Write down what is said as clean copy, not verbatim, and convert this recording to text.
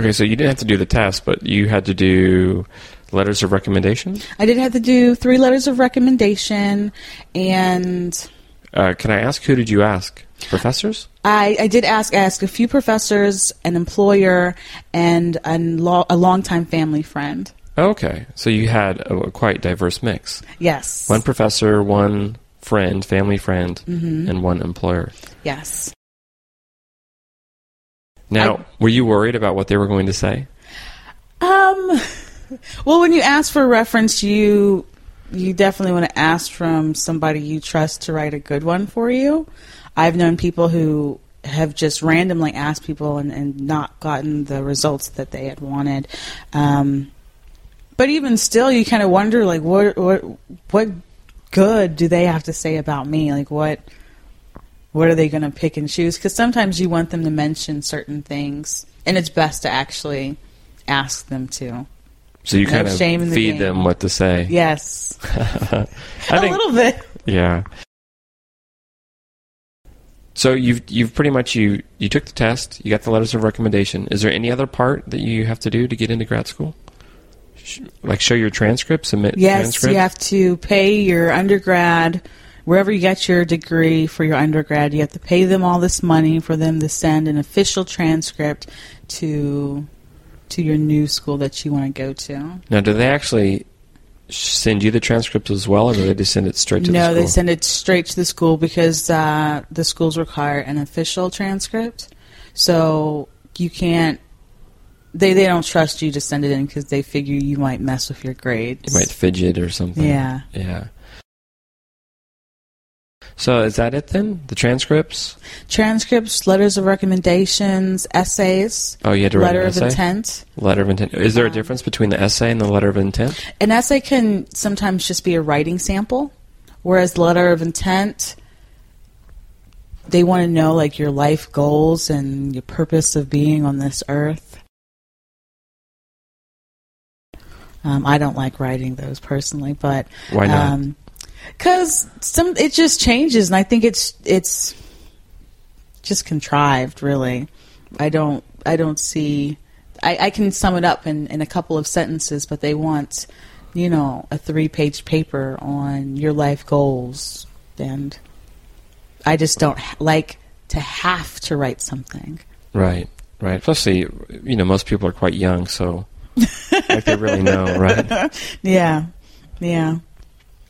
Okay, so you didn't have to do the test, but you had to do letters of recommendation? I did have to do 3 letters of recommendation, and... can I ask, who did you ask? Professors? I did ask a few professors, an employer, and a longtime family friend. Okay, so you had a quite diverse mix. Yes. One professor, one friend, family friend, mm-hmm. and one employer. Yes. Now, were you worried about what they were going to say? Well, when you ask for a reference, you definitely want to ask from somebody you trust to write a good one for you. I've known people who have just randomly asked people and not gotten the results that they had wanted. But even still, you kind of wonder, like, what good do they have to say about me? Like, what are they going to pick and choose? Because sometimes you want them to mention certain things, and it's best to actually ask them to. So you kind of feed them what to say. Yes. A little bit. Yeah. So you've pretty much, you took the test, you got the letters of recommendation. Is there any other part that you have to do to get into grad school? Like show your transcript, submit transcripts? Yes, you have to pay your undergrad. Wherever you get your degree for your undergrad, you have to pay them all this money for them to send an official transcript to your new school that you want to go to. Now, do they actually send you the transcript as well, or do they just send it straight to the school? No, they send it straight to the school because the schools require an official transcript. So you can't... They don't trust you to send it in because they figure you might mess with your grades. You might fidget or something. Yeah. Yeah. So is that it then? The transcripts? Transcripts, letters of recommendations, essays. Oh, you had to write an essay? Letter of intent. Letter of intent. Is there a difference between the essay and the letter of intent? An essay can sometimes just be a writing sample, whereas letter of intent, they want to know like your life goals and your purpose of being on this earth. I don't like writing those personally, but... Why not? Because it just changes, and I think it's just contrived, really. I don't see... I can sum it up in a couple of sentences, but they want, a 3-page paper on your life goals, and I just don't like to have to write something. Right. Especially, most people are quite young, so... like they really know, right? Yeah.